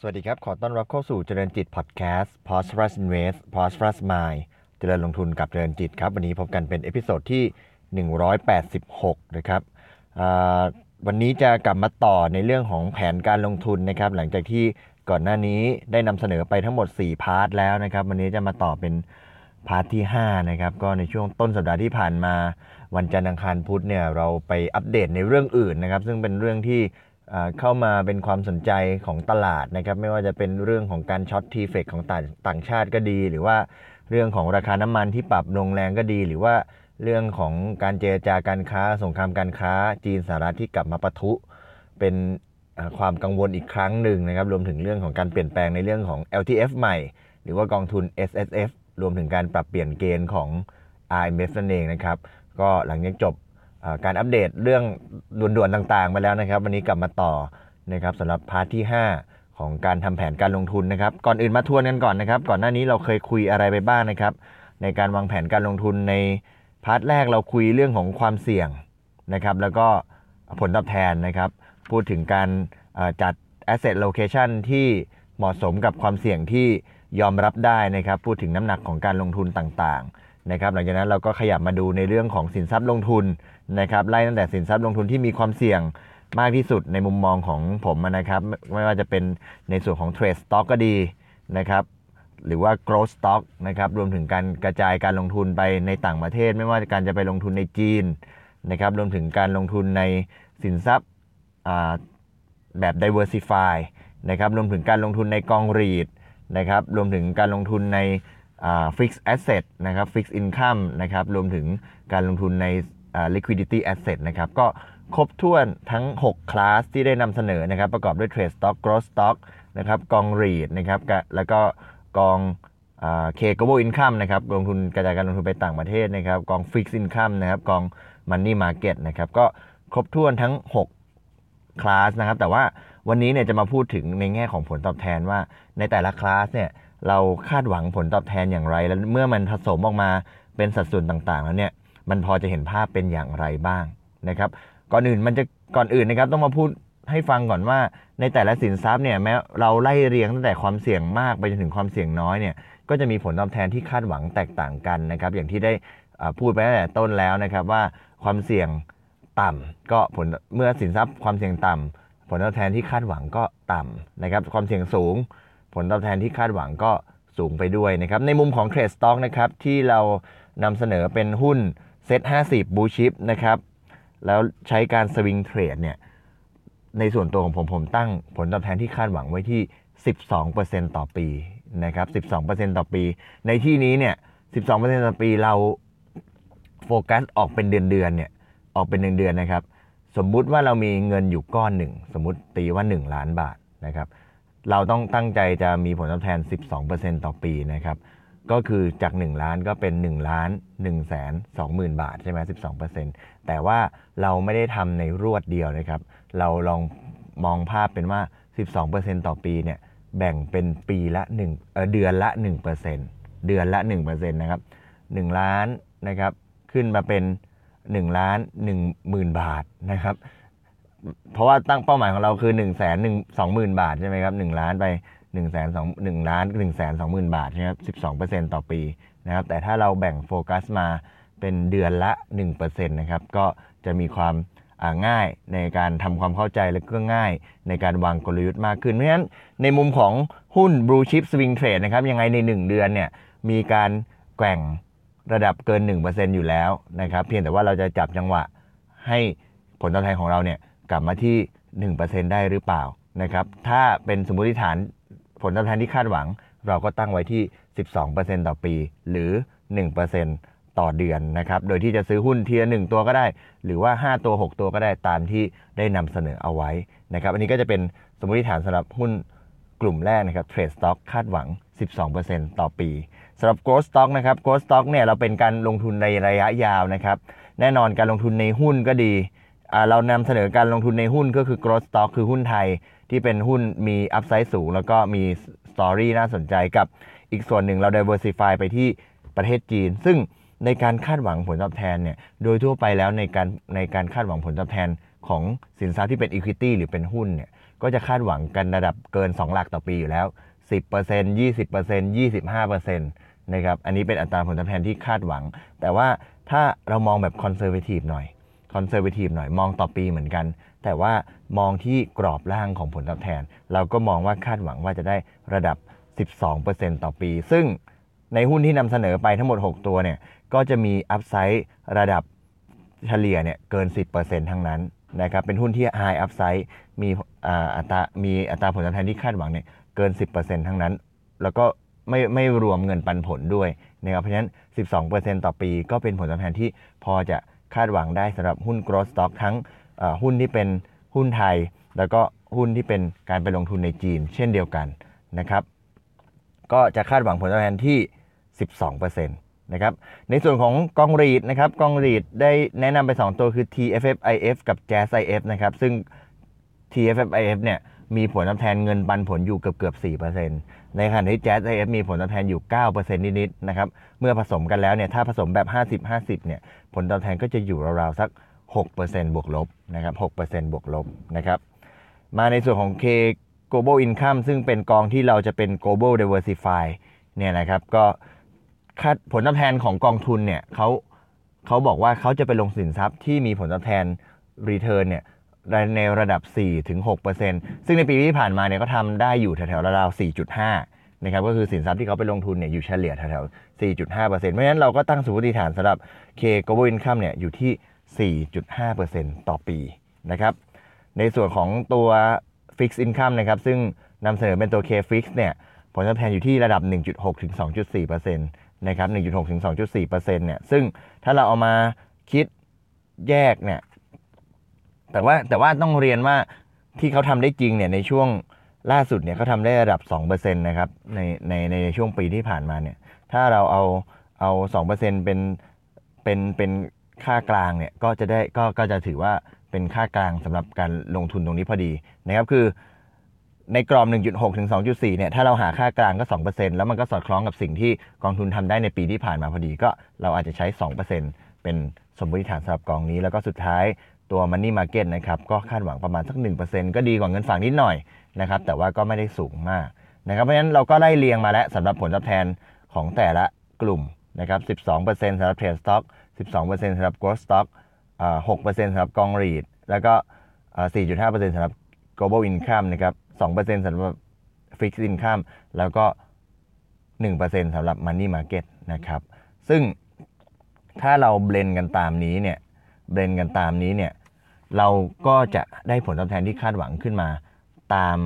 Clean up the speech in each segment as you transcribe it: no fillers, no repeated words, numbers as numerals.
สวัสดีครับขอต้อนรับเข้าสู่เจริญจิตพอดแคสต์ Prosperous Invest Prosperous Mind เจริญลงทุนกับเจริญจิตครับวันนี้พบกันเป็นเอพิโซดที่186นะครับวันนี้จะกลับมาต่อในเรื่องของแผนการลงทุนนะครับหลังจากที่ก่อนหน้านี้ได้นำเสนอไปทั้งหมด4พาร์ทแล้วนะครับวันนี้จะมาต่อเป็นพาร์ทที่5นะครับก็ในช่วงต้นสัปดาห์ที่ผ่านมาวันจันทร์อังคารพุธเนี่ยเราไปอัปเดตในเรื่องอื่นนะครับซึ่งเป็นเรื่องที่เข้ามาเป็นความสนใจของตลาดนะครับไม่ว่าจะเป็นเรื่องของการช็อตทีเฟกของต่างชาติก็ดีหรือว่าเรื่องของราคาน้ำมันที่ปรับลงแรงก็ดีหรือว่าเรื่องของการเจรจาการค้าสงครามการค้าจีนสหรัฐที่กลับมาปะทุเป็นความกังวลอีกครั้งหนึ่งนะครับรวมถึงเรื่องของการเปลี่ยนแปลงในเรื่องของ LTF ใหม่หรือว่ากองทุน SSF รวมถึงการปรับเปลี่ยนเกณฑ์ของ IMF นั่นเองนะครับก็หลังจากจบการอัปเดตเรื่องด่วนๆต่างๆมาแล้วนะครับวันนี้กลับมาต่อนะครับสำหรับพาร์ทที่5ของการทำแผนการลงทุนนะครับก่อนอื่นมาทวนกันก่อนนะครับก่อนหน้านี้เราเคยคุยอะไรไปบ้างนะครับในการวางแผนการลงทุนในพาร์ทแรกเราคุยเรื่องของความเสี่ยงนะครับแล้วก็ผลตอบแทนนะครับพูดถึงการจัด asset location ที่เหมาะสมกับความเสี่ยงที่ยอมรับได้นะครับพูดถึงน้ำหนักของการลงทุนต่างๆนะครับหลังจากนั้นเราก็ขยับมาดูในเรื่องของสินทรัพย์ลงทุนนะครับไล่ตั้งแต่สินทรัพย์ลงทุนที่มีความเสี่ยงมากที่สุดในมุมมองของผมนะครับไม่ว่าจะเป็นในส่วนของ Trade Stock ก็ดีนะครับหรือว่า Growth Stock นะครับรวมถึงการกระจายการลงทุนไปในต่างประเทศไม่ว่าการจะไปลงทุนในจีนนะครับรวมถึงการลงทุนในสินทรัพย์แบบ Diversify นะครับรวมถึงการลงทุนในกอง REIT นะครับรวมถึงการลงทุนในfixed asset นะครับ fixed income นะครับรวมถึงการลงทุนในliquidity asset นะครับก็ครบถ้วนทั้ง6คลาสที่ได้นำเสนอนะครับประกอบด้วย trade stock growth stock นะครับกอง REIT นะครับแล้วก็กองK-Global Income นะครับลงทุนกระจายการลงทุนไปต่างประเทศนะครับกอง fixed income นะครับกอง money market นะครับก็ครบถ้วนทั้ง6คลาสนะครับแต่ว่าวันนี้เนี่ยจะมาพูดถึงในแง่ของผลตอบแทนว่าในแต่ละคลาสเนี่ยเราคาดหวังผลตอบแทนอย่างไรแล้วเมื่อมันผสมออกมาเป็นสัดส่วนต่างๆแล้วเนี่ยมันพอจะเห็นภาพเป็นอย่างไรบ้างนะครับก่อนอื่นนะครับต้องมาพูดให้ฟังก่อนว่าในแต่ละสินทรัพย์เนี่ยแม้เราไล่เรียงตั้งแต่ความเสี่ยงมากไปจนถึงความเสี่ยงน้อยเนี่ยก็จะมีผลตอบแทนที่คาดหวังแตกต่างกันนะครับอย่างที่ได้พูดไปตั้งแต่ต้นแล้วนะครับว่าความเสี่ยงต่ำก็ผลเมื่อสินทรัพย์ความเสี่ยงต่ำผลตอบแทนที่คาดหวังก็ต่ำนะครับความเสี่ยงสูงผลตอบแทนที่คาดหวังก็สูงไปด้วยนะครับในมุมของ Trade Stock นะครับที่เรานำเสนอเป็นหุ้น Set 50 Blue Chip นะครับแล้วใช้การ Swing Trade เนี่ยในส่วนตัวของผมตั้งผลตอบแทนที่คาดหวังไว้ที่ 12% ต่อปีนะครับ 12% ต่อปีในที่นี้เนี่ย 12% ต่อปีเราโฟกัสออกเป็นเดือนเนี่ยออกเป็นเดือนนะครับสมมุติว่าเรามีเงินอยู่ก้อนหนึ่งสมมุติตีว่า1ล้านบาทนะครับเราต้องตั้งใจจะมีผลตอบแทน 12% ต่อปีนะครับก็คือจาก1ล้านก็เป็น 1,120,000 บาทใช่ไหม 12% แต่ว่าเราไม่ได้ทำในรวดเดียวนะครับเราลองมองภาพเป็นว่า 12% ต่อปีเนี่ยแบ่งเป็นปีละ1เดือนละ 1% เดือนละ 1% นะครับ1ล้านนะครับขึ้นมาเป็น 1,100,000 บาทนะครับเพราะว่าตั้งเป้าหมายของเราคือ 120,000 บาทใช่ไหมครับ1ล้านไป 1,200,000 บาทใช่ไหมครับ 12% ต่อปีนะครับแต่ถ้าเราแบ่งโฟกัสมาเป็นเดือนละ 1% นะครับก็จะมีความง่ายในการทำความเข้าใจและก็ง่ายในการวางกลยุทธ์มากขึ้นเพราะฉะนั้นในมุมของหุ้น Blue Chip Swing Trade นะครับยังไงใน1เดือนเนี่ยมีการแกว่งระดับเกิน 1% อยู่แล้วนะครับเพียงแต่ว่าเราจะจับจังหวะให้ผลตอบแทนของเราเนี่ยกลับมาที่ 1% ได้หรือเปล่านะครับถ้าเป็นสมมุติฐานผลตอบแทนที่คาดหวังเราก็ตั้งไว้ที่ 12% ต่อปีหรือ 1% ต่อเดือนนะครับโดยที่จะซื้อหุ้นทีละ1ตัวก็ได้หรือว่า5ตัว6ตัวก็ได้ตามที่ได้นำเสนอเอาไว้นะครับอันนี้ก็จะเป็นสมมุติฐานสำหรับหุ้นกลุ่มแรกนะครับ Trade Stock คาดหวัง 12% ต่อปีสำหรับ Growth Stock นะครับ Growth Stock เนี่ยเราเป็นการลงทุนในระยะยาวนะครับแน่นอนการลงทุนในหุ้นก็ดีเรานำเสนอการลงทุนในหุ้นก็คือ growth stock คือหุ้นไทยที่เป็นหุ้นมี upside สูงแล้วก็มี story น่าสนใจกับอีกส่วนหนึ่งเรา diversify ไปที่ประเทศจีนซึ่งในการคาดหวังผลตอบแทนเนี่ยโดยทั่วไปแล้วในการคาดหวังผลตอบแทนของสินทรัพย์ที่เป็น equity หรือเป็นหุ้นเนี่ย ก็จะคาดหวังกันระดับเกิน2หลักต่อปีอยู่แล้ว 10% 20% 25% นะครับอันนี้เป็นอัตราผลตอบแทนที่คาดหวังแต่ว่าถ้าเรามองแบบคอนเซอร์เวทีฟหน่อยมองต่อปีเหมือนกันแต่ว่ามองที่กรอบล่างของผลตอบแทนเราก็มองว่าคาดหวังว่าจะได้ระดับ 12% ต่อปีซึ่งในหุ้นที่นำเสนอไปทั้งหมด6ตัวเนี่ยก็จะมีอัพไซด์ระดับเฉลี่ยเนี่ยเกิน 10% ทั้งนั้นนะครับเป็นหุ้นที่ high upside มีอัตราผลตอบแทนที่คาดหวังเนี่ยเกิน 10% ทั้งนั้นแล้วก็ไม่รวมเงินปันผลด้วยนะครับเพราะฉะนั้น 12% ต่อปีก็เป็นผลตอบแทนที่พอจะคาดหวังได้สำหรับหุ้น growth stock ทั้งหุ้นที่เป็นหุ้นไทยแล้วก็หุ้นที่เป็นการไปลงทุนในจีนเช่นเดียวกันนะครับก็จะคาดหวังผลตอบแทนที่ 12% นะครับในส่วนของกองรีดนะครับกองรีดได้แนะนำไป2ตัวคือ TFFIF กับ JASIF นะครับซึ่ง TFFIF เนี่ยมีผลตอบแทนเงินปันผลอยู่เกือบ 4% ในขณะที่ JASIF มีผลตอบแทนอยู่ 9% นิดๆนะครับเมื่อผสมกันแล้วเนี่ยถ้าผสมแบบ 50-50 เนี่ยผลตอบแทนก็จะอยู่ราวๆสัก 6% บวกลบนะครับ 6% บวกลบนะครับมาในส่วนของ K Global Income ซึ่งเป็นกองที่เราจะเป็น Global Diversify เนี่ยนะครับก็ผลตอบแทนของกองทุนเนี่ยเขาบอกว่าเขาจะไปลงสินทรัพย์ที่มีผลตอบแทน return เนี่ยในระดับ 4-6% ซึ่งในปีที่ผ่านมาเนี่ยก็ทำได้อยู่แถวๆราวๆ 4.5 นะครับก็คือสินทรัพย์ที่เขาไปลงทุนเนี่ยอยู่เฉลี่ยแถวๆ 4.5% เพราะฉะนั้นเราก็ตั้งสมมติฐานสำหรับ K Global Income เนี่ยอยู่ที่ 4.5% ต่อปีนะครับในส่วนของตัว Fixed Income นะครับซึ่งนำเสนอเป็นตัว K Fix เนี่ยผลตอบแทนอยู่ที่ระดับ 1.6-2.4%นะครับ 1.6-2.4% เนี่ยซึ่งถ้าเราเอามาคิดแยกเนี่ยแต่ว่าต้องเรียนว่าที่เขาทำได้จริงเนี่ยในช่วงล่าสุดเนี่ยเขาทำได้ระดับ 2% นะครับในช่วงปีที่ผ่านมาเนี่ยถ้าเราเอา 2% เป็นค่ากลางเนี่ยก็จะได้ก็จะถือว่าเป็นค่ากลางสำหรับการลงทุนตรงนี้พอดีนะครับคือในกรอบ 1.6-2.4 เนี่ยถ้าเราหาค่ากลางก็ 2% แล้วมันก็สอดคล้องกับสิ่งที่กองทุนทำได้ในปีที่ผ่านมาพอดีก็เราอาจจะใช้ 2% เป็นสมมติฐานสำหรับกองนี้แล้วก็สุดท้ายตัว Money Market นะครับก็คาดหวังประมาณสัก 1% ก็ดีกว่าเงินฝากนิดหน่อยนะครับแต่ว่าก็ไม่ได้สูงมากนะครับเพราะฉะนั้นเราก็ไล่เรียงมาแล้วสำหรับผลตอบแทนของแต่ละกลุ่มนะครับ 12% สำหรับ Trade Stock 12% สำหรับ Growth Stock 6% สำหรับกอง REIT แล้วก็ 4.5% สำหรับ Global Income นะครับ2% สำหรับ Fixed Income แล้วก็ 1% สำหรับ Money Market นะครับซึ่งถ้าเราเบลนด์กันตามนี้เนี่ยเราก็จะได้ผลตอบแทนที่คาดหวังขึ้นมาตาม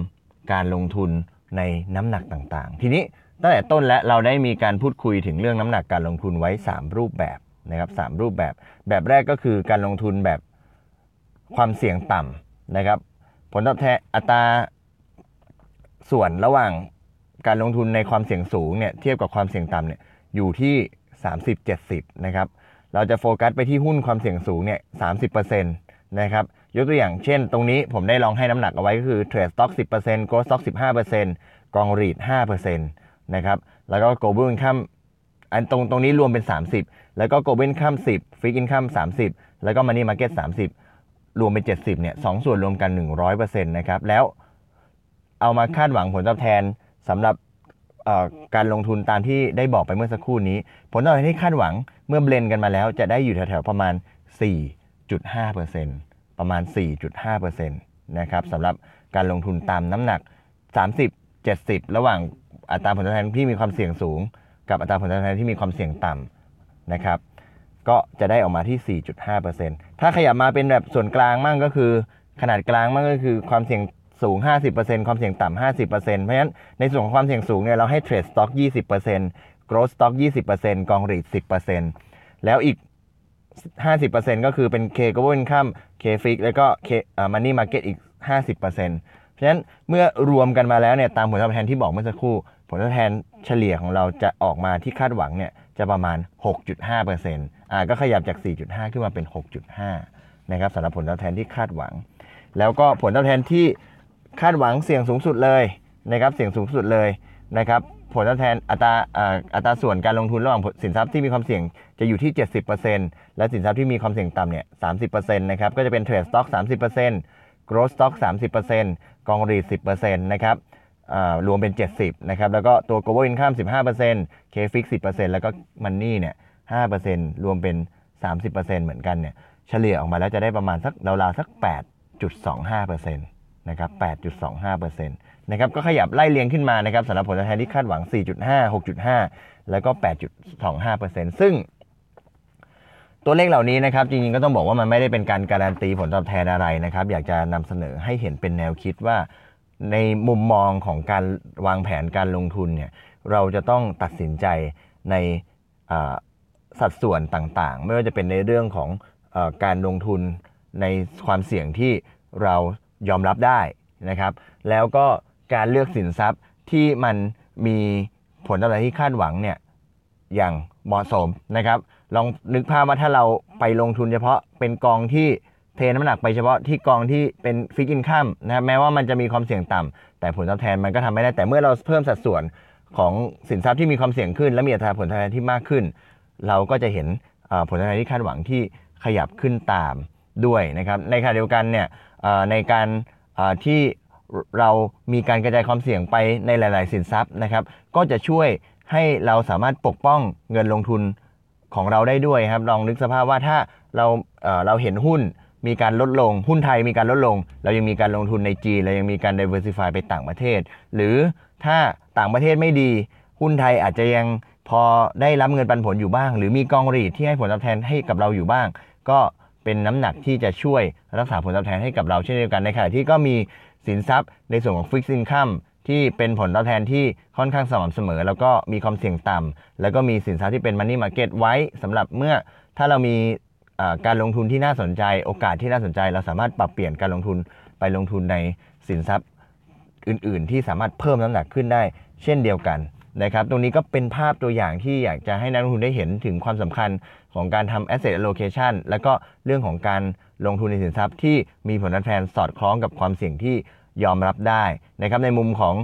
การลงทุนในน้ำหนักต่างๆทีนี้ตั้งแต่ต้นและเราได้มีการพูดคุยถึงเรื่องน้ำหนักการลงทุนไว้3รูปแบบนะครับ3รูปแบบแรกก็คือการลงทุนแบบความเสี่ยงต่ำนะครับผลตอบแทนอัตราส่วนระหว่างการลงทุนในความเสี่ยงสูงเนี่ยเทียบกับความเสี่ยงต่ำเนี่ยอยู่ที่ 30-70 นะครับเราจะโฟกัสไปที่หุ้นความเสี่ยงสูงเนี่ย 30% นะครับยกตัวอย่างเช่นตรงนี้ผมได้ลองให้น้ำหนักเอาไว้ก็คือ Trade Stock 10% Growth Stock 15% กอง REIT 5% นะครับแล้วก็ Global Income อันตรงนี้รวมเป็น30แล้วก็ Global Income 10 Fixed Income 30แล้วก็ Money Market 30รวมเป็น70เนี่ย2ส่วนรวมกัน 100% นะครับแล้วเอามาคาดหวังผลตอบแทนสำหรับการลงทุนตามที่ได้บอกไปเมื่อสักครู่นี้ผลตอบแทนที่คาดหวังเมื่อเบลนด์กันมาแล้วจะได้อยู่แถวๆประมาณ 4.5% ประมาณ 4.5% นะครับสำหรับการลงทุนตามน้ำหนัก 30-70 ระหว่างอัตราผลตอบแทนที่มีความเสี่ยงสูงกับอัตราผลตอบแทนที่มีความเสี่ยงต่ำนะครับก็จะได้ออกมาที่ 4.5% ถ้าขยับมาเป็นแบบส่วนกลางมั่งก็คือขนาดกลางมั่งก็คือความเสี่ยงสูง 50% ความเสี่ยงต่ำ 50% เพราะฉะนั้นในส่วนของความเสี่ยงสูงเนี่ยเราให้ Trade Stock 20% Growth Stock 20% กอง REIT 10% แล้วอีก 50% ก็คือเป็น K Global Income K Fix แล้วก็ K Money Market อีก 50% เพราะฉะนั้นเมื่อรวมกันมาแล้วเนี่ยตามผลตอบแทนที่บอกเมื่อสักครู่ผลตอบแทนเฉลี่ยของเราจะออกมาที่คาดหวังเนี่ยจะประมาณ 6.5% ก็ขยับจาก 4.5 ขึ้นมาเป็น 6.5 นะครับสำหรับผลตอบแทนที่คาดหวังแล้วก็ผลตอบแทนที่คาดหวังเสี่ยงสูงสุดเลยนะครับเสี่ยงสูงสุดเลยนะครับผลตอบแทนอัตราส่วนการลงทุนระหว่างสินทรัพย์ที่มีความเสี่ยงจะอยู่ที่ 70% และสินทรัพย์ที่มีความเสี่ยงต่ำเนี่ย 30% นะครับก็จะเป็น Trade Stock 30% Growth Stock 30% กองรีด 10% นะครับรวมเป็น 70% นะครับแล้วก็ตัว Global Income 15% K-Fix 10% แล้วก็ Money เนี่ย 5% รวมเป็น 30% เหมือนกันเนี่ยเฉลี่ยออกมาแล้วจะได้ประมาณสักราวๆสัก 8.25% นะครับ 8.25% นะครับก็ขยับไล่เรียงขึ้นมานะครับสำหรับผลตอบแทนที่คาดหวัง 4.5 6.5 แล้วก็ 8.25% ซึ่งตัวเลขเหล่านี้นะครับจริงๆก็ต้องบอกว่ามันไม่ได้เป็นการการันตีผลตอบแทนอะไรนะครับอยากจะนำเสนอให้เห็นเป็นแนวคิดว่าในมุมมองของการวางแผนการลงทุนเนี่ยเราจะต้องตัดสินใจในสัดส่วนต่างๆไม่ว่าจะเป็นในเรื่องของการลงทุนในความเสี่ยงที่เรายอมรับได้นะครับแล้วก็การเลือกสินทรัพย์ที่มันมีผลตอบแทนที่คาดหวังเนี่ยอย่างเหมาะสมนะครับลองนึกภาพว่าถ้าเราไปลงทุนเฉพาะเป็นกองที่เทน้ำหนักไปเฉพาะที่กองที่เป็นฟิกอินคัมนะครับแม้ว่ามันจะมีความเสี่ยงต่ำแต่ผลตอบแทนมันก็ทำไม่ได้แต่เมื่อเราเพิ่มสัดส่วนของสินทรัพย์ที่มีความเสี่ยงขึ้นและมีอัตราผลตอบแทนที่มากขึ้นเราก็จะเห็นผลตอบแทนที่คาดหวังที่ขยับขึ้นตามด้วยนะครับในขณะเดียวกันเนี่ยในการที่เรามีการกระจายความเสี่ยงไปในหลายๆสินทรัพย์นะครับก็จะช่วยให้เราสามารถปกป้องเงินลงทุนของเราได้ด้วยครับลองนึกสภาพว่าถ้าเราเห็นหุ้นมีการลดลงหุ้นไทยมีการลดลงเรายังมีการลงทุนในจีนเรายังมีการ diversify ไปต่างประเทศหรือถ้าต่างประเทศไม่ดีหุ้นไทยอาจจะยังพอได้รับเงินปันผลอยู่บ้างหรือมีกองรีดที่ให้ผลตอบแทนให้กับเราอยู่บ้างก็เป็นน้ำหนักที่จะช่วยรักษาผลตอบแทนให้กับเราเช่นเดียวกันในขณะที่ก็มีสินทรัพย์ในส่วนของ fixed income ที่เป็นผลตอบแทนที่ค่อนข้างสม่ำเสมอแล้วก็มีความเสี่ยงต่ำแล้วก็มีสินทรัพย์ที่เป็น money market ไว้สำหรับเมื่อถ้าเรามีการลงทุนที่น่าสนใจโอกาสที่น่าสนใจเราสามารถปรับเปลี่ยนการลงทุนไปลงทุนในสินทรัพย์อื่นๆที่สามารถเพิ่มน้ำหนักขึ้นได้เช่นเดียวกันนะครับตรงนี้ก็เป็นภาพตัวอย่างที่อยากจะให้นักลงทุนได้เห็นถึงความสำคัญของการทำ asset allocation แล้วก็เรื่องของการลงทุนในสินทรัพย์ที่มีผลตอบแทนสอดคล้องกับความเสี่ยงที่ยอมรับได้นะครับในมุมของ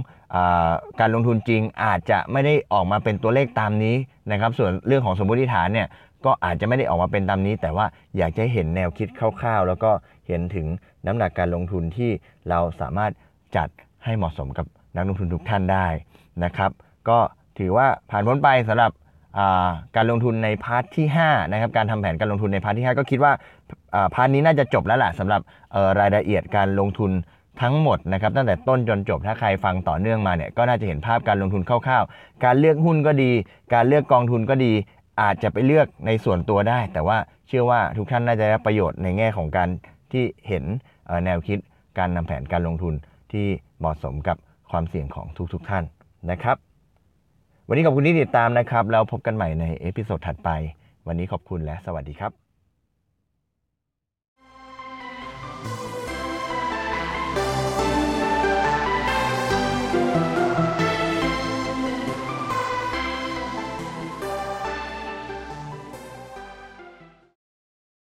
การลงทุนจริงอาจจะไม่ได้ออกมาเป็นตัวเลขตามนี้นะครับส่วนเรื่องของสมมติฐานเนี่ยก็อาจจะไม่ได้ออกมาเป็นตามนี้แต่ว่าอยากจะเห็นแนวคิดคร่าวๆแล้วก็เห็นถึงน้ำหนักการลงทุนที่เราสามารถจัดให้เหมาะสมกับนักลงทุนทุกท่านได้นะครับก็ถือว่าผ่านพ้นไปสำหรับการลงทุนในพาร์ทที่5นะครับการทำแผนการลงทุนในพาร์ทที่5ก็คิดว่าพาร์ทนี้น่าจะจบแล้วล่ะสำหรับรายละเอียดการลงทุนทั้งหมดนะครับตั้งแต่ต้นจนจบถ้าใครฟังต่อเนื่องมาเนี่ยก็น่าจะเห็นภาพการลงทุนคร่าวๆการเลือกหุ้นก็ดีการเลือกกองทุนก็ดีอาจจะไปเลือกในส่วนตัวได้แต่ว่าเชื่อว่าทุกท่านน่าจะได้ประโยชน์ในแง่ของการที่เห็นแนวคิดการนำแผนการลงทุนที่เหมาะสมกับความเสี่ยงของทุกท่านนะครับวันนี้ขอบคุณที่ติดตามนะครับแล้วพบกันใหม่ในเอพิโซดถัดไปวันนี้ขอบคุณและสวัสดีครับ